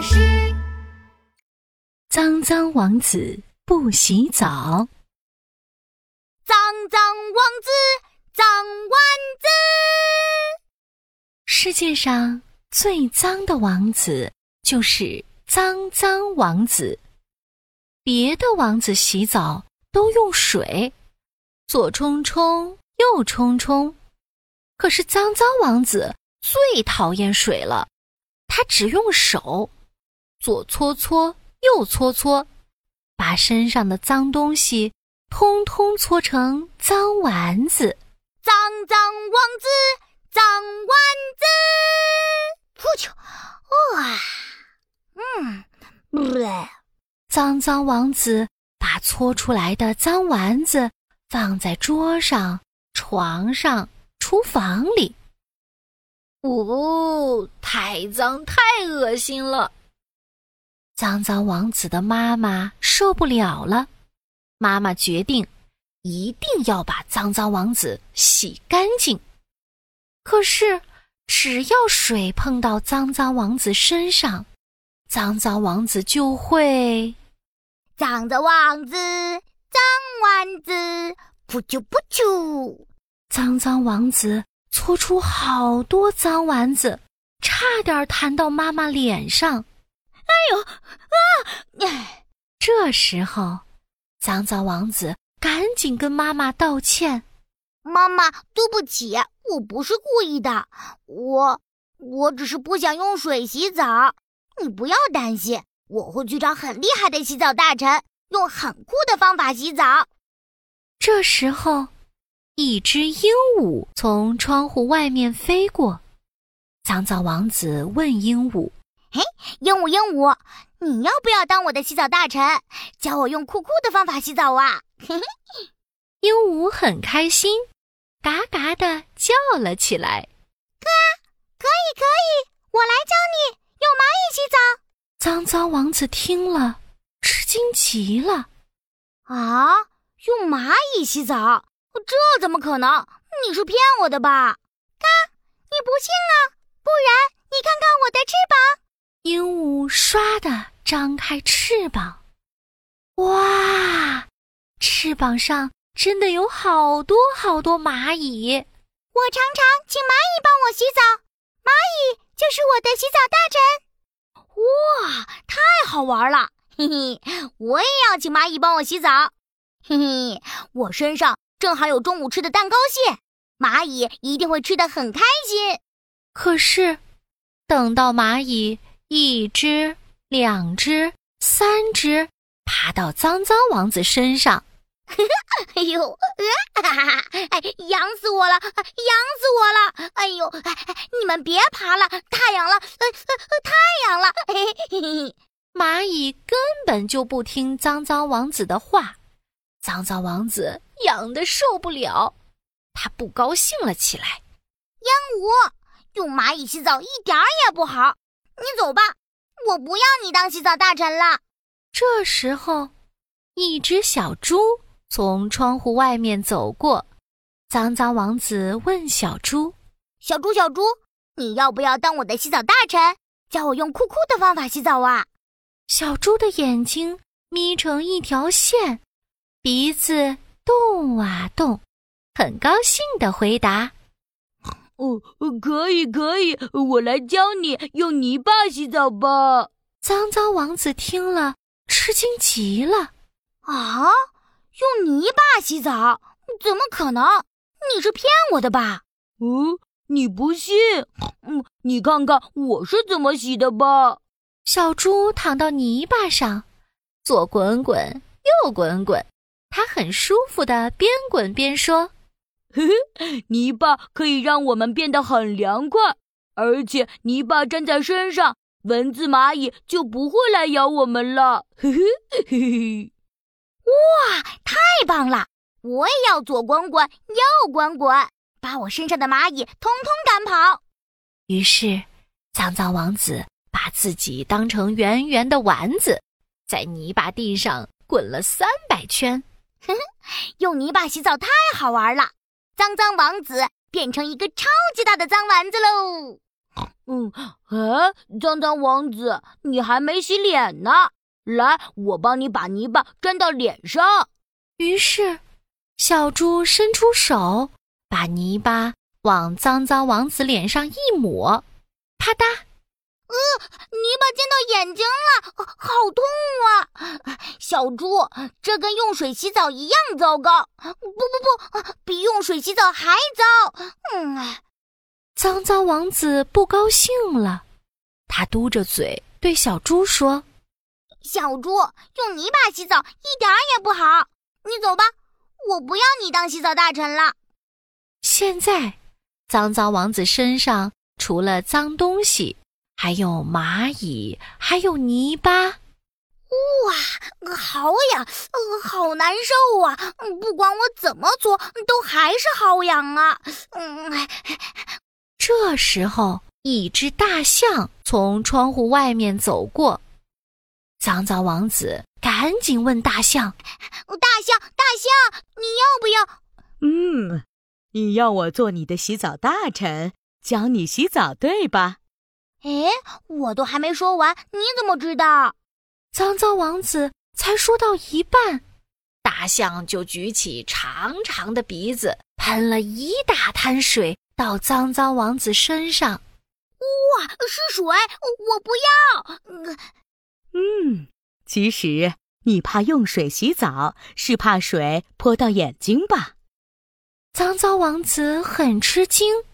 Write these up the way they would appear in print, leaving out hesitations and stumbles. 巴士。脏脏王子不洗澡。脏脏王子脏王子，世界上最脏的王子就是脏脏王子。别的王子洗澡都用水，左冲冲右冲冲，可是脏脏王子最讨厌水了，他只用手，左搓搓右搓搓，把身上的脏东西通通搓成脏丸子。脏脏王子脏丸子，扑啾，哇，脏脏王子把搓出来的脏丸子放在桌上、床上、厨房里。哦，太脏太恶心了。脏脏王子的妈妈受不了了，妈妈决定一定要把脏脏王子洗干净。可是只要水碰到脏脏王子身上，脏脏王子就会脏脏王子脏丸子，扑啾扑啾。脏脏王子搓出好多脏丸子，差点弹到妈妈脸上。哎呦啊！这时候脏脏王子赶紧跟妈妈道歉。妈妈，对不起，我不是故意的，我只是不想用水洗澡。你不要担心，我会去找很厉害的洗澡大臣，用很酷的方法洗澡。这时候一只鹦鹉从窗户外面飞过，脏脏王子问鹦鹉：嘿，鹦鹉，你要不要当我的洗澡大臣，教我用酷酷的方法洗澡啊？鹦鹉很开心，嘎嘎地叫了起来。可以，我来教你用蚂蚁洗澡。脏脏王子听了吃惊极了。啊，用蚂蚁洗澡？这怎么可能？你是骗我的吧？你不信啊？不然你看看我的翅膀。鹦鹉唰地张开翅膀，哇，翅膀上真的有好多好多蚂蚁。我常常请蚂蚁帮我洗澡，蚂蚁就是我的洗澡大臣。哇，太好玩了，嘿嘿，我也要请蚂蚁帮我洗澡。嘿嘿，我身上正好有中午吃的蛋糕屑，蚂蚁一定会吃得很开心。可是等到蚂蚁一只、两只、三只爬到脏脏王子身上，哎呦，痒死我了，痒死我了！哎呦，你们别爬了，太痒了，太痒了！蚂蚁根本就不听脏脏王子的话，脏脏王子痒得受不了，他不高兴了起来。鹦鹉，用蚂蚁洗澡一点也不好，你走吧，我不要你当洗澡大臣了。这时候，一只小猪从窗户外面走过，脏脏王子问小猪：小猪，你要不要当我的洗澡大臣，教我用酷酷的方法洗澡啊？小猪的眼睛眯成一条线，鼻子动啊动，很高兴地回答：哦，可以，我来教你用泥巴洗澡吧。脏脏王子听了吃惊极了。啊，用泥巴洗澡？怎么可能？你是骗我的吧？你不信？你看看我是怎么洗的吧。小猪躺到泥巴上，左滚滚右滚滚，他很舒服地边滚边说：泥巴可以让我们变得很凉快，而且泥巴粘在身上，蚊子蚂蚁就不会来咬我们了。哇，太棒了，我也要左滚滚右滚滚，把我身上的蚂蚁通通赶跑。于是脏脏王子把自己当成圆圆的丸子，在泥巴地上滚了300圈。用泥巴洗澡太好玩了，脏脏王子变成一个超级大的脏丸子喽！脏脏王子，你还没洗脸呢，来，我帮你把泥巴沾到脸上。于是，小猪伸出手，把泥巴往脏脏王子脸上一抹，啪嗒，泥巴溅到眼睛了，好痛啊！小猪，这跟用水洗澡一样糟糕，不，比用水洗澡还糟。脏脏王子不高兴了，他嘟着嘴对小猪说：小猪，用泥巴洗澡一点也不好，你走吧，我不要你当洗澡大臣了。现在，脏脏王子身上除了脏东西，还有蚂蚁，还有泥巴。哇，好痒，好难受啊！不管我怎么搓，都还是好痒啊。这时候，一只大象从窗户外面走过，脏脏王子赶紧问大象：大象，你要不要？你要我做你的洗澡大臣，教你洗澡，对吧？我都还没说完，你怎么知道？脏脏王子才说到一半，大象就举起长长的鼻子，喷了一大滩水到脏脏王子身上。哇，是水，我不要。其实你怕用水洗澡，是怕水泼到眼睛吧？脏脏王子很吃惊，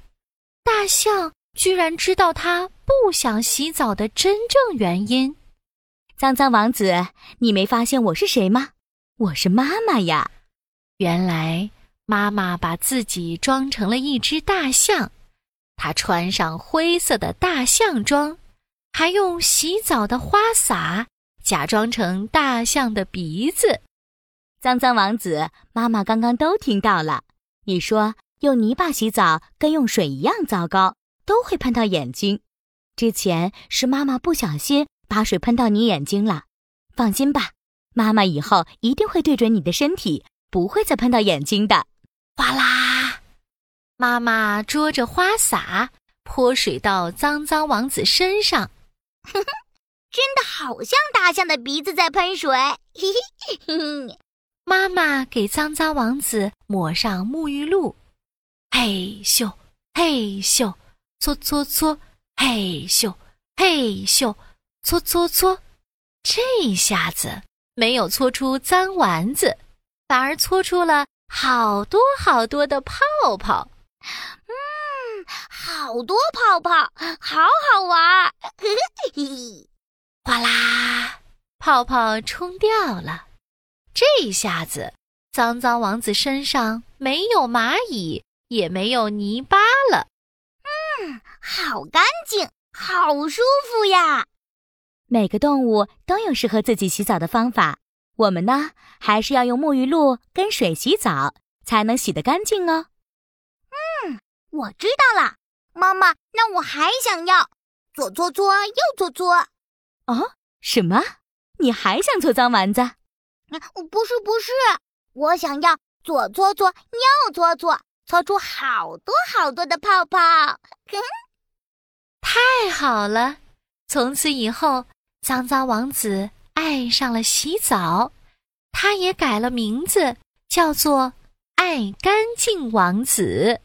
大象居然知道他不想洗澡的真正原因。脏脏王子，你没发现我是谁吗？我是妈妈呀。原来妈妈把自己装成了一只大象，她穿上灰色的大象装，还用洗澡的花洒假装成大象的鼻子。脏脏王子，妈妈刚刚都听到了，你说用泥巴洗澡跟用水一样糟糕，都会喷到眼睛。之前是妈妈不小心把水喷到你眼睛了，放心吧，妈妈以后一定会对准你的身体，不会再喷到眼睛的。哗啦，妈妈捉着花洒泼水到脏脏王子身上。真的好像大象的鼻子在喷水。妈妈给脏脏王子抹上沐浴露，嘿咻嘿咻，搓搓搓，嘿咻嘿咻，搓搓搓。这下子没有搓出脏丸子，反而搓出了好多好多的泡泡。好多泡泡，好好玩。哗啦，泡泡冲掉了。这下子脏脏王子身上没有蚂蚁，也没有泥巴了。好干净，好舒服呀。每个动物都有适合自己洗澡的方法，我们呢，还是要用沐浴露跟水洗澡，才能洗得干净哦。我知道了，妈妈，那我还想要左搓搓右搓搓。什么？你还想搓脏丸子？不是，我想要左搓搓右搓搓，搓出好多好多的泡泡。太好了，从此以后，脏脏王子爱上了洗澡，他也改了名字，叫做爱干净王子。